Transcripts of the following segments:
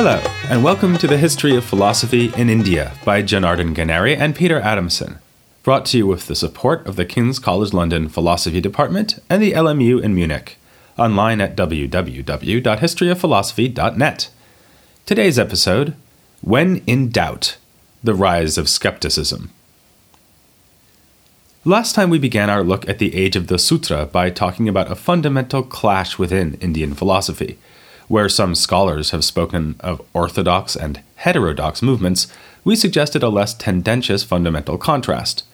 Hello, and welcome to The History of Philosophy in India by Janardan Ganeri and Peter Adamson, brought to you with the support of the King's College London Philosophy Department and the LMU in Munich, online at www.historyofphilosophy.net. Today's episode, When in Doubt, The Rise of Skepticism. Last time we began our look at the age of the Sutra by talking about a fundamental clash within Indian philosophy, where some scholars have spoken of orthodox and heterodox movements. We suggested a less tendentious fundamental contrast.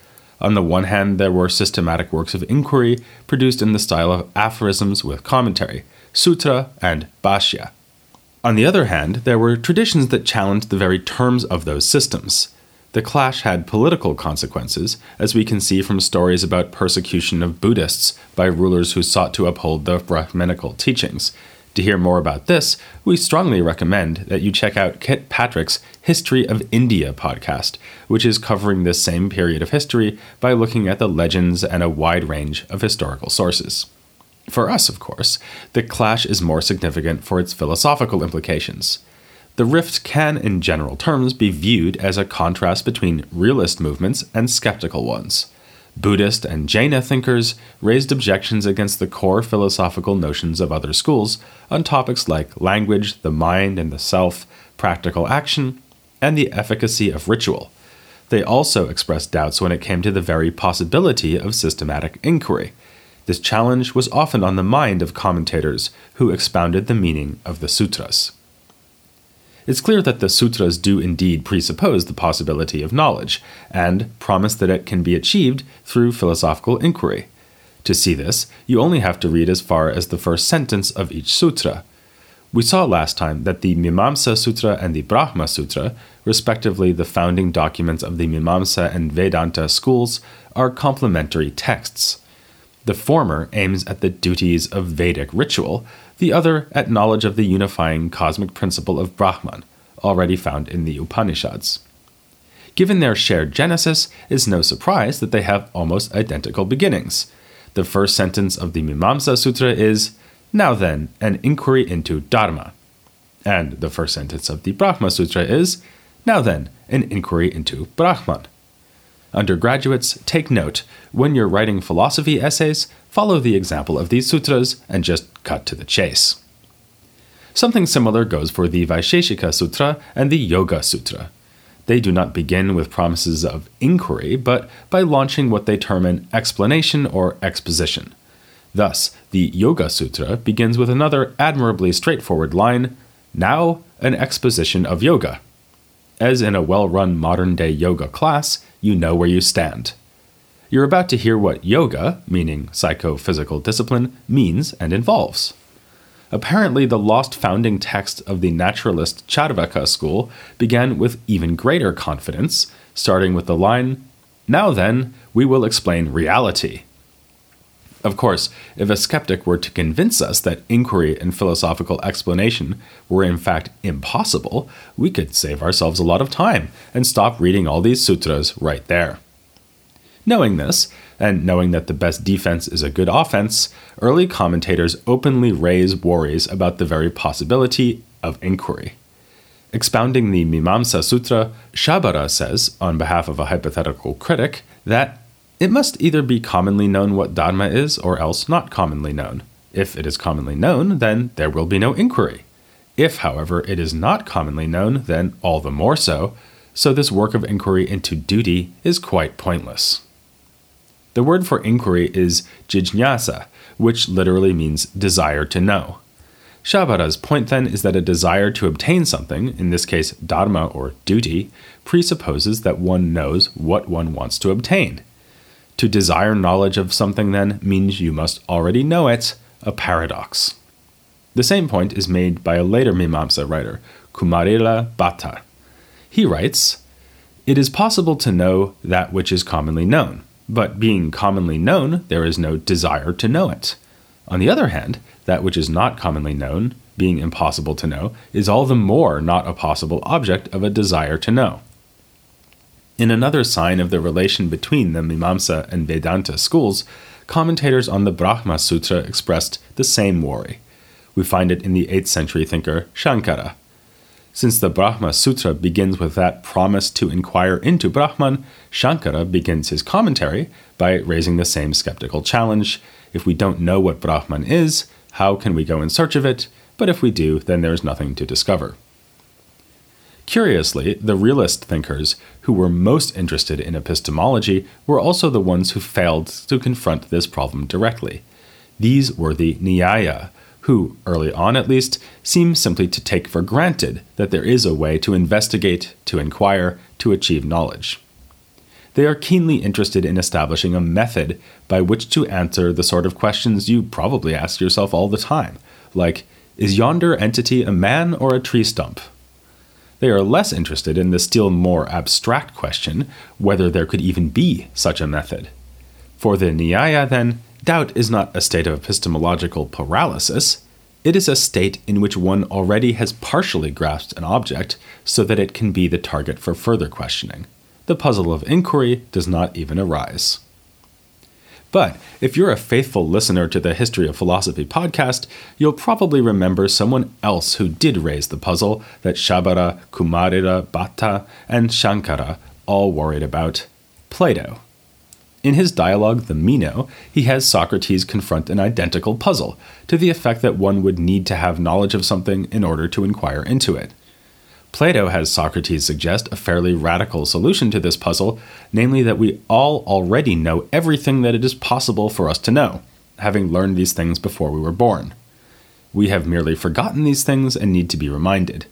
On the one hand, there were systematic works of inquiry produced in the style of aphorisms with commentary, sutra and bhashya. On the other hand, there were traditions that challenged the very terms of those systems. The clash had political consequences, as we can see from stories about persecution of Buddhists by rulers who sought to uphold the Brahmanical teachings. To hear more about this, we strongly recommend that you check out Kit Patrick's History of India podcast, which is covering this same period of history by looking at the legends and a wide range of historical sources. For us, of course, the clash is more significant for its philosophical implications. The rift can, in general terms, be viewed as a contrast between realist movements and skeptical ones. Buddhist and Jaina thinkers raised objections against the core philosophical notions of other schools on topics like language, the mind and the self, practical action, and the efficacy of ritual. They also expressed doubts when it came to the very possibility of systematic inquiry. This challenge was often on the mind of commentators who expounded the meaning of the sutras. It's clear that the sutras do indeed presuppose the possibility of knowledge, and promise that it can be achieved through philosophical inquiry. To see this, you only have to read as far as the first sentence of each sutra. We saw last time that the Mimamsa Sutra and the Brahma Sutra, respectively the founding documents of the Mimamsa and Vedanta schools, are complementary texts. The former aims at the duties of Vedic ritual, the other at knowledge of the unifying cosmic principle of Brahman, already found in the Upanishads. Given their shared genesis, it's no surprise that they have almost identical beginnings. The first sentence of the Mimamsa Sutra is, "Now then, an inquiry into Dharma." And the first sentence of the Brahma Sutra is, "Now then, an inquiry into Brahman." Undergraduates, take note, when you're writing philosophy essays, follow the example of these sutras and just cut to the chase. Something similar goes for the Vaisheshika Sutra and the Yoga Sutra. They do not begin with promises of inquiry, but by launching what they term an explanation or exposition. Thus, the Yoga Sutra begins with another admirably straightforward line, "Now, an exposition of yoga." As in a well-run modern-day yoga class, you know where you stand. You're about to hear what yoga, meaning psychophysical discipline, means and involves. Apparently, the lost founding text of the naturalist Charvaka school began with even greater confidence, starting with the line, "Now then, we will explain reality." Of course, if a skeptic were to convince us that inquiry and philosophical explanation were in fact impossible, we could save ourselves a lot of time and stop reading all these sutras right there. Knowing this, and knowing that the best defense is a good offense, early commentators openly raise worries about the very possibility of inquiry. Expounding the Mimamsa Sutra, Shabara says, on behalf of a hypothetical critic, that it must either be commonly known what Dharma is or else not commonly known. If it is commonly known, then there will be no inquiry. If, however, it is not commonly known, then all the more so, so this work of inquiry into duty is quite pointless. The word for inquiry is jijñāsa, which literally means desire to know. Shabara's point then is that a desire to obtain something, in this case dharma or duty, presupposes that one knows what one wants to obtain. To desire knowledge of something, then, means you must already know it, a paradox. The same point is made by a later Mimamsa writer, Kumarila Bhatta. He writes, "It is possible to know that which is commonly known, but being commonly known, there is no desire to know it. On the other hand, that which is not commonly known, being impossible to know, is all the more not a possible object of a desire to know." In another sign of the relation between the Mimamsa and Vedanta schools, commentators on the Brahma Sutra expressed the same worry. We find it in the 8th century thinker Shankara. Since the Brahma Sutra begins with that promise to inquire into Brahman, Shankara begins his commentary by raising the same skeptical challenge. If we don't know what Brahman is, how can we go in search of it? But if we do, then there is nothing to discover. Curiously, the realist thinkers who were most interested in epistemology were also the ones who failed to confront this problem directly. These were the Nyaya, who, early on at least, seem simply to take for granted that there is a way to investigate, to inquire, to achieve knowledge. They are keenly interested in establishing a method by which to answer the sort of questions you probably ask yourself all the time, like, is yonder entity a man or a tree stump? They are less interested in the still more abstract question whether there could even be such a method. For the Nyaya, then, doubt is not a state of epistemological paralysis. It is a state in which one already has partially grasped an object so that it can be the target for further questioning. The puzzle of inquiry does not even arise. But if you're a faithful listener to the History of Philosophy podcast, you'll probably remember someone else who did raise the puzzle that Shabara, Kumarila Bhatta, and Shankara all worried about: Plato. In his dialogue, The Meno, he has Socrates confront an identical puzzle, to the effect that one would need to have knowledge of something in order to inquire into it. Plato has Socrates suggest a fairly radical solution to this puzzle, namely that we all already know everything that it is possible for us to know, having learned these things before we were born. We have merely forgotten these things and need to be reminded.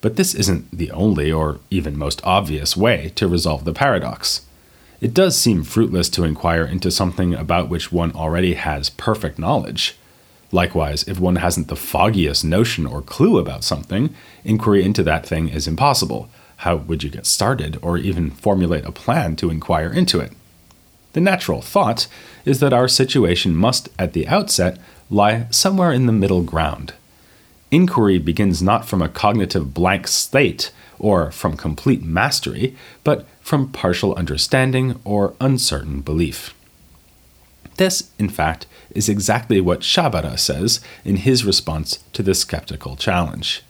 But this isn't the only, or even most obvious, way to resolve the paradox. It does seem fruitless to inquire into something about which one already has perfect knowledge. Likewise, if one hasn't the foggiest notion or clue about something, inquiry into that thing is impossible. How would you get started or even formulate a plan to inquire into it? The natural thought is that our situation must, at the outset, lie somewhere in the middle ground. Inquiry begins not from a cognitive blank slate or from complete mastery, but from partial understanding or uncertain belief. This, in fact, is exactly what Shabara says in his response to the skeptical challenge.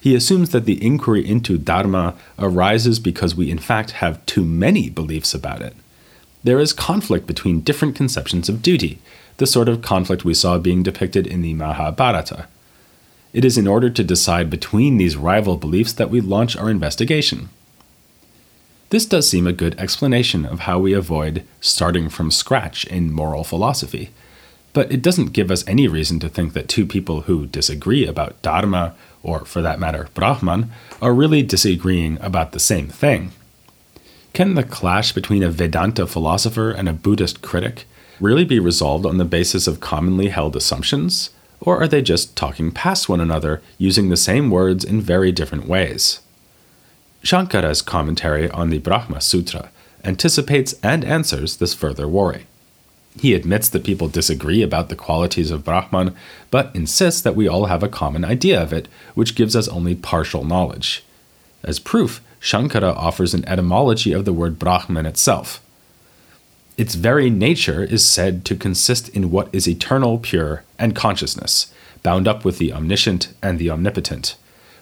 He assumes that the inquiry into Dharma arises because we in fact have too many beliefs about it. There is conflict between different conceptions of duty, the sort of conflict we saw being depicted in the Mahabharata. It is in order to decide between these rival beliefs that we launch our investigation. This does seem a good explanation of how we avoid starting from scratch in moral philosophy. But it doesn't give us any reason to think that two people who disagree about Dharma, or for that matter, Brahman, are really disagreeing about the same thing. Can the clash between a Vedanta philosopher and a Buddhist critic really be resolved on the basis of commonly held assumptions? Or are they just talking past one another, using the same words in very different ways? Shankara's commentary on the Brahma Sutra anticipates and answers this further worry. He admits that people disagree about the qualities of Brahman, but insists that we all have a common idea of it, which gives us only partial knowledge. As proof, Shankara offers an etymology of the word Brahman itself. Its very nature is said to consist in what is eternal, pure, and consciousness, bound up with the omniscient and the omnipotent.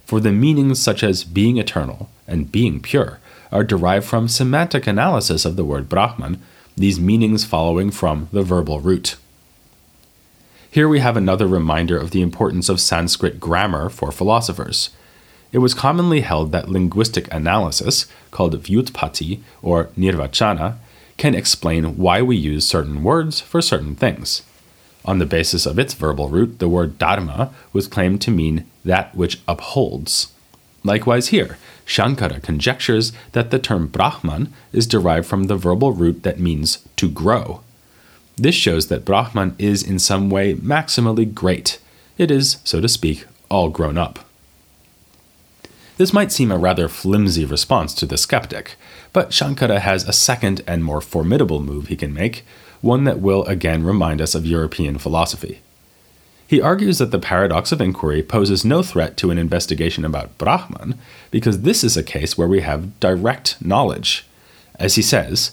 For the meanings such as being eternal and being pure are derived from semantic analysis of the word Brahman, these meanings following from the verbal root. Here we have another reminder of the importance of Sanskrit grammar for philosophers. It was commonly held that linguistic analysis, called Vyutpatti or Nirvacana, can explain why we use certain words for certain things. On the basis of its verbal root, the word dharma was claimed to mean that which upholds. Likewise here, Shankara conjectures that the term Brahman is derived from the verbal root that means to grow. This shows that Brahman is in some way maximally great. It is, so to speak, all grown up. This might seem a rather flimsy response to the skeptic, but Shankara has a second and more formidable move he can make, one that will again remind us of European philosophy. He argues that the paradox of inquiry poses no threat to an investigation about Brahman, because this is a case where we have direct knowledge. As he says,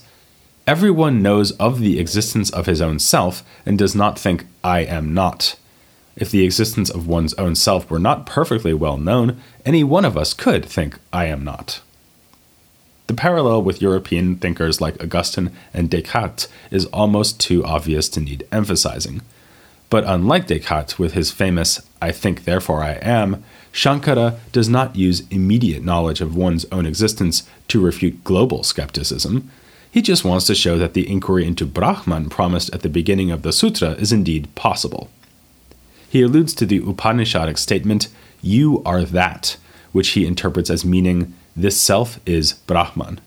everyone knows of the existence of his own self and does not think, I am not. If the existence of one's own self were not perfectly well known, any one of us could think, I am not. The parallel with European thinkers like Augustine and Descartes is almost too obvious to need emphasizing. But unlike Descartes with his famous, I think therefore I am, Shankara does not use immediate knowledge of one's own existence to refute global skepticism. He just wants to show that the inquiry into Brahman promised at the beginning of the sutra is indeed possible. He alludes to the Upanishadic statement, you are that, which he interprets as meaning, this self is Brahman.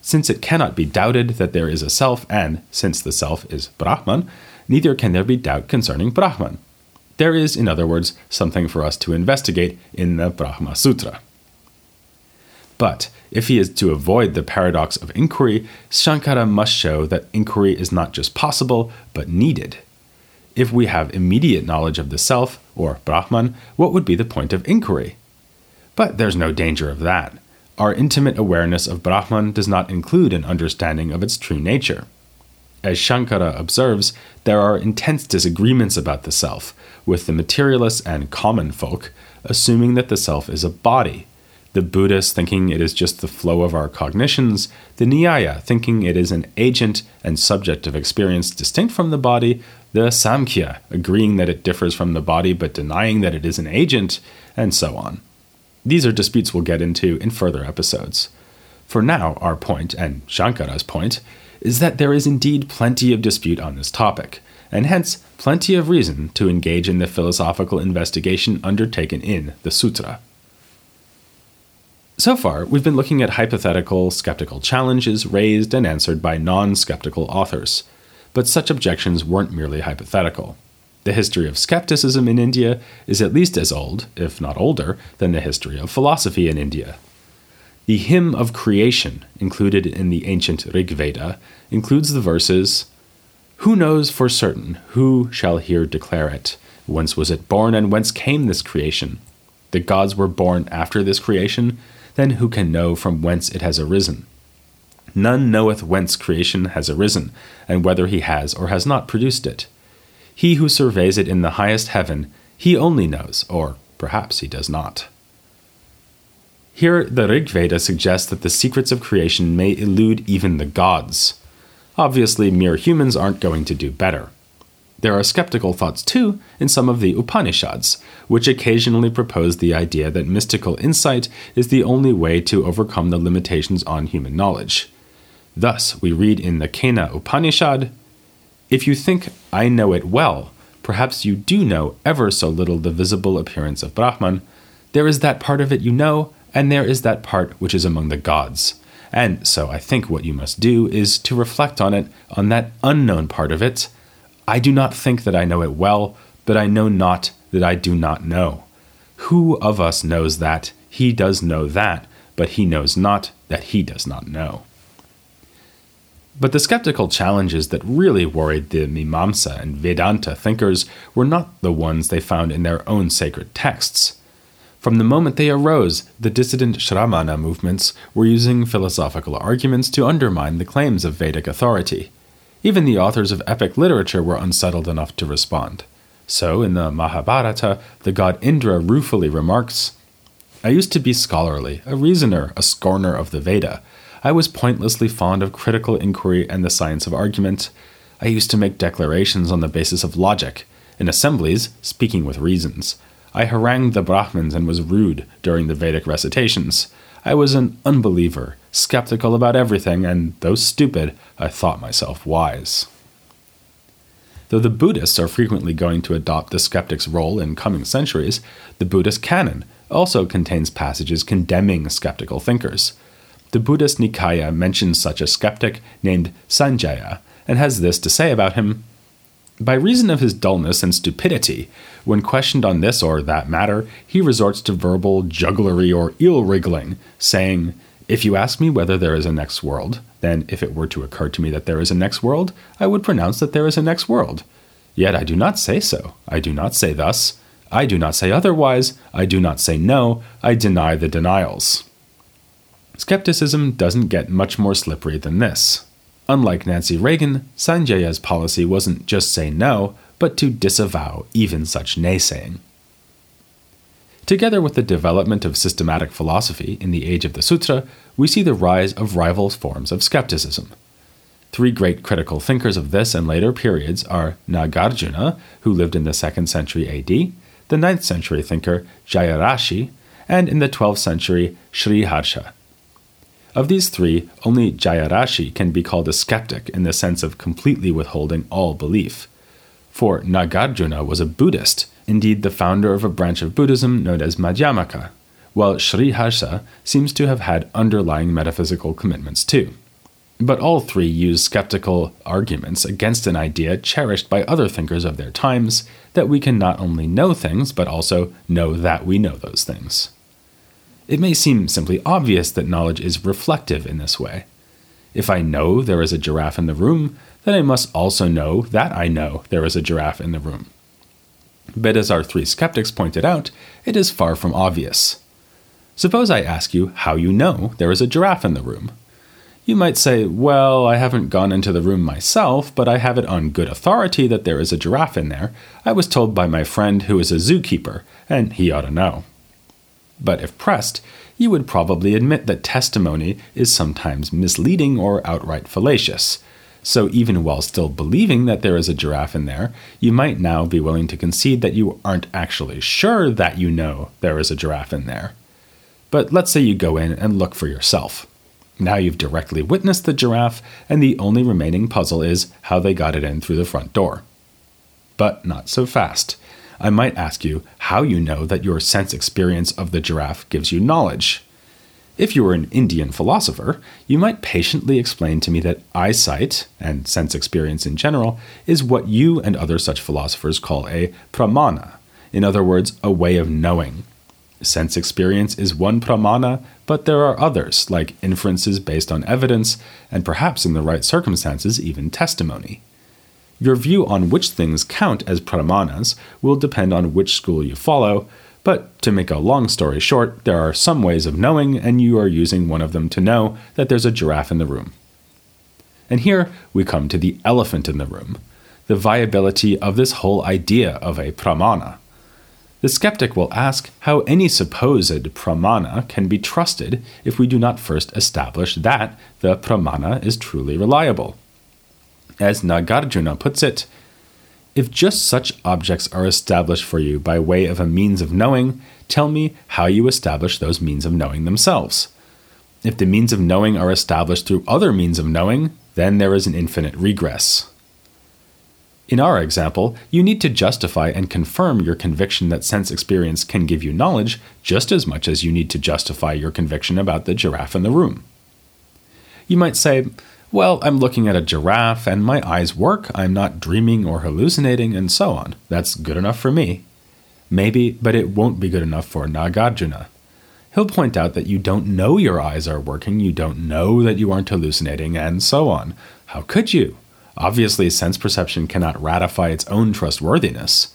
Since it cannot be doubted that there is a self, and since the self is Brahman, neither can there be doubt concerning Brahman. There is, in other words, something for us to investigate in the Brahma Sutra. But if he is to avoid the paradox of inquiry, Shankara must show that inquiry is not just possible, but needed. If we have immediate knowledge of the self, or Brahman, what would be the point of inquiry? But there's no danger of that. Our intimate awareness of Brahman does not include an understanding of its true nature. As Shankara observes, there are intense disagreements about the self, with the materialists and common folk assuming that the self is a body, the Buddhists thinking it is just the flow of our cognitions, the Nyaya thinking it is an agent and subject of experience distinct from the body, the Samkhya agreeing that it differs from the body but denying that it is an agent, and so on. These are disputes we'll get into in further episodes. For now, our point, and Shankara's point, is that there is indeed plenty of dispute on this topic, and hence plenty of reason to engage in the philosophical investigation undertaken in the Sutra. So far, we've been looking at hypothetical, skeptical challenges raised and answered by non-skeptical authors, but such objections weren't merely hypothetical. The history of skepticism in India is at least as old, if not older, than the history of philosophy in India. The hymn of creation, included in the ancient Rigveda, includes the verses, Who knows for certain, who shall here declare it? Whence was it born, and whence came this creation? The gods were born after this creation, then who can know from whence it has arisen? None knoweth whence creation has arisen, and whether he has or has not produced it. He who surveys it in the highest heaven, he only knows, or perhaps he does not. Here, the Rigveda suggests that the secrets of creation may elude even the gods. Obviously, mere humans aren't going to do better. There are skeptical thoughts, too, in some of the Upanishads, which occasionally propose the idea that mystical insight is the only way to overcome the limitations on human knowledge. Thus, we read in the Kena Upanishad, If you think I know it well, perhaps you do know ever so little the visible appearance of Brahman. There is that part of it you know, and there is that part which is among the gods. And so I think what you must do is to reflect on it, on that unknown part of it. I do not think that I know it well, but I know not that I do not know. Who of us knows that? He does know that, but he knows not that he does not know. But the skeptical challenges that really worried the Mimamsa and Vedanta thinkers were not the ones they found in their own sacred texts. From the moment they arose, the dissident Shramana movements were using philosophical arguments to undermine the claims of Vedic authority. Even the authors of epic literature were unsettled enough to respond. So, in the Mahabharata, the god Indra ruefully remarks, I used to be scholarly, a reasoner, a scorner of the Veda. I was pointlessly fond of critical inquiry and the science of argument. I used to make declarations on the basis of logic, in assemblies, speaking with reasons. I harangued the Brahmins and was rude during the Vedic recitations. I was an unbeliever, skeptical about everything, and, though stupid, I thought myself wise. Though the Buddhists are frequently going to adopt the skeptic's role in coming centuries, the Buddhist canon also contains passages condemning skeptical thinkers. The Buddhist Nikaya mentions such a skeptic named Sanjaya, and has this to say about him, By reason of his dullness and stupidity, when questioned on this or that matter, he resorts to verbal jugglery or eel-wriggling, saying, If you ask me whether there is a next world, then if it were to occur to me that there is a next world, I would pronounce that there is a next world. Yet I do not say so. I do not say thus. I do not say otherwise. I do not say no. I deny the denials. Skepticism doesn't get much more slippery than this. Unlike Nancy Reagan, Sanjaya's policy wasn't just say no, but to disavow even such naysaying. Together with the development of systematic philosophy in the age of the Sutra, we see the rise of rival forms of skepticism. Three great critical thinkers of this and later periods are Nagarjuna, who lived in the 2nd century AD, the 9th century thinker Jayarashi, and in the 12th century Sri Harsha. Of these three, only Jayarashi can be called a skeptic in the sense of completely withholding all belief. For Nagarjuna was a Buddhist, indeed the founder of a branch of Buddhism known as Madhyamaka, while Sri Harsha seems to have had underlying metaphysical commitments too. But all three use skeptical arguments against an idea cherished by other thinkers of their times, that we can not only know things, but also know that we know those things. It may seem simply obvious that knowledge is reflective in this way. If I know there is a giraffe in the room, then I must also know that I know there is a giraffe in the room. But as our three skeptics pointed out, it is far from obvious. Suppose I ask you how you know there is a giraffe in the room. You might say, well, I haven't gone into the room myself, but I have it on good authority that there is a giraffe in there. I was told by my friend who is a zookeeper, and he ought to know. But if pressed, you would probably admit that testimony is sometimes misleading or outright fallacious. So even while still believing that there is a giraffe in there, you might now be willing to concede that you aren't actually sure that you know there is a giraffe in there. But let's say you go in and look for yourself. Now you've directly witnessed the giraffe, and the only remaining puzzle is how they got it in through the front door. But not so fast. I might ask you how you know that your sense experience of the giraffe gives you knowledge. If you were an Indian philosopher, you might patiently explain to me that eyesight, and sense experience in general, is what you and other such philosophers call a pramana, in other words, a way of knowing. Sense experience is one pramana, but there are others, like inferences based on evidence, and perhaps in the right circumstances, even testimony. Your view on which things count as pramanas will depend on which school you follow, but to make a long story short, there are some ways of knowing, and you are using one of them to know that there's a giraffe in the room. And here we come to the elephant in the room, the viability of this whole idea of a pramana. The skeptic will ask how any supposed pramana can be trusted if we do not first establish that the pramana is truly reliable. As Nagarjuna puts it, "If just such objects are established for you by way of a means of knowing, tell me how you establish those means of knowing themselves. If the means of knowing are established through other means of knowing, then there is an infinite regress." In our example, you need to justify and confirm your conviction that sense experience can give you knowledge just as much as you need to justify your conviction about the giraffe in the room. You might say, well, I'm looking at a giraffe, and my eyes work, I'm not dreaming or hallucinating, and so on. That's good enough for me. Maybe, but it won't be good enough for Nagarjuna. He'll point out that you don't know your eyes are working, you don't know that you aren't hallucinating, and so on. How could you? Obviously, sense perception cannot ratify its own trustworthiness.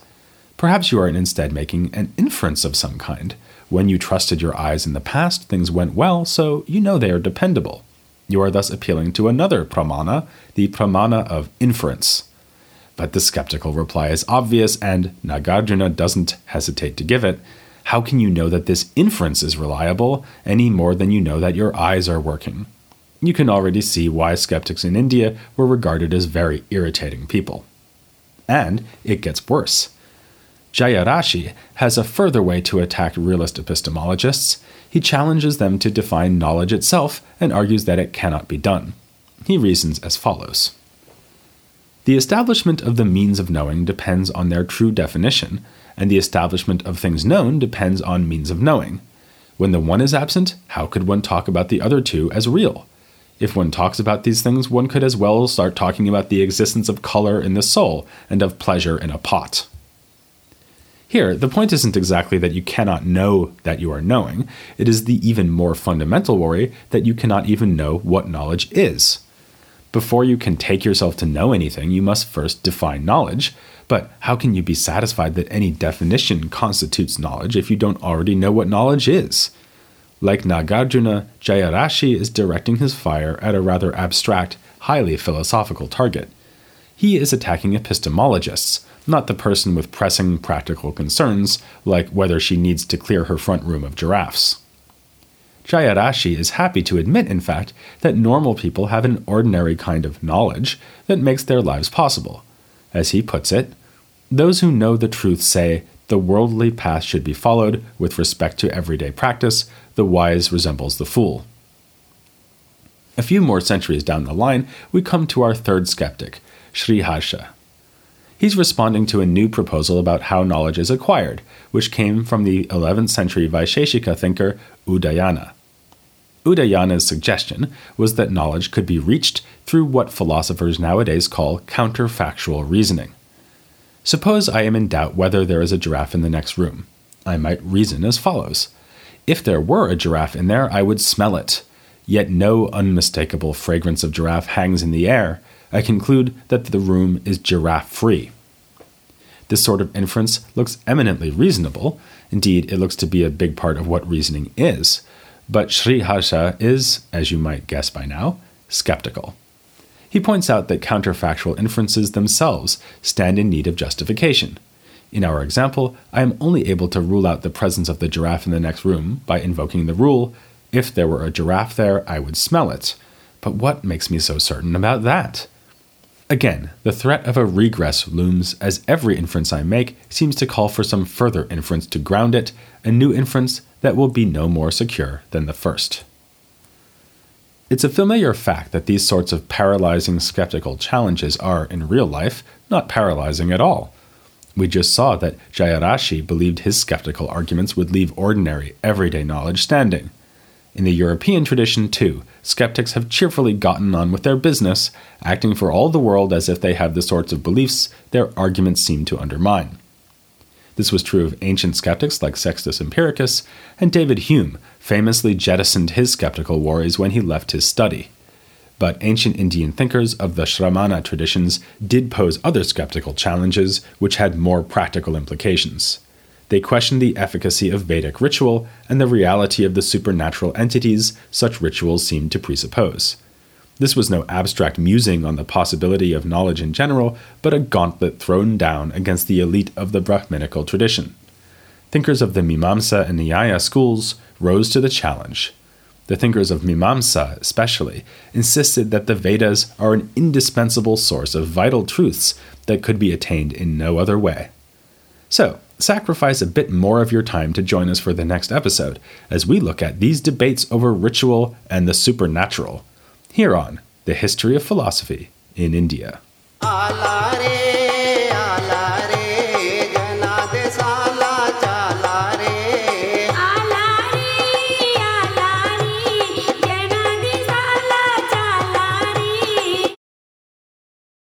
Perhaps you are instead making an inference of some kind. When you trusted your eyes in the past, things went well, so you know they are dependable. You are thus appealing to another pramana, the pramana of inference. But the skeptical reply is obvious, and Nagarjuna doesn't hesitate to give it. How can you know that this inference is reliable any more than you know that your eyes are working? You can already see why skeptics in India were regarded as very irritating people. And it gets worse. Jayarashi has a further way to attack realist epistemologists. He challenges them to define knowledge itself and argues that it cannot be done. He reasons as follows. The establishment of the means of knowing depends on their true definition, and the establishment of things known depends on means of knowing. When the one is absent, how could one talk about the other two as real? If one talks about these things, one could as well start talking about the existence of color in the soul and of pleasure in a pot. Here, the point isn't exactly that you cannot know that you are knowing, it is the even more fundamental worry that you cannot even know what knowledge is. Before you can take yourself to know anything, you must first define knowledge, but how can you be satisfied that any definition constitutes knowledge if you don't already know what knowledge is? Like Nagarjuna, Jayarashi is directing his fire at a rather abstract, highly philosophical target. he is attacking epistemologists, not the person with pressing practical concerns, like whether she needs to clear her front room of giraffes. Jayarashi is happy to admit, in fact, that normal people have an ordinary kind of knowledge that makes their lives possible. As he puts it, "Those who know the truth say, the worldly path should be followed with respect to everyday practice, the wise resembles the fool." A few more centuries down the line, we come to our third skeptic, Sri Harsha. He's responding to a new proposal about how knowledge is acquired, which came from the 11th century Vaisheshika thinker Udayana. Udayana's suggestion was that knowledge could be reached through what philosophers nowadays call counterfactual reasoning. Suppose I am in doubt whether there is a giraffe in the next room. I might reason as follows. If there were a giraffe in there, I would smell it. Yet no unmistakable fragrance of giraffe hangs in the air. I conclude that the room is giraffe-free. This sort of inference looks eminently reasonable. Indeed, it looks to be a big part of what reasoning is. But Sri Harsha is, as you might guess by now, skeptical. He points out that counterfactual inferences themselves stand in need of justification. In our example, I am only able to rule out the presence of the giraffe in the next room by invoking the rule, if there were a giraffe there, I would smell it. But what makes me so certain about that? Again, the threat of a regress looms as every inference I make seems to call for some further inference to ground it, a new inference that will be no more secure than the first. It's a familiar fact that these sorts of paralyzing skeptical challenges are, in real life, not paralyzing at all. We just saw that Jayarashi believed his skeptical arguments would leave ordinary, everyday knowledge standing. In the European tradition, too, skeptics have cheerfully gotten on with their business, acting for all the world as if they have the sorts of beliefs their arguments seem to undermine. This was true of ancient skeptics like Sextus Empiricus, and David Hume famously jettisoned his skeptical worries when he left his study. But ancient Indian thinkers of the Shramana traditions did pose other skeptical challenges which had more practical implications. They questioned the efficacy of Vedic ritual and the reality of the supernatural entities such rituals seemed to presuppose. This was no abstract musing on the possibility of knowledge in general, but a gauntlet thrown down against the elite of the Brahminical tradition. Thinkers of the Mimamsa and Nyaya schools rose to the challenge. The thinkers of Mimamsa, especially, insisted that the Vedas are an indispensable source of vital truths that could be attained in no other way. So, sacrifice a bit more of your time to join us for the next episode, as we look at these debates over ritual and the supernatural, here on The History of Philosophy in India.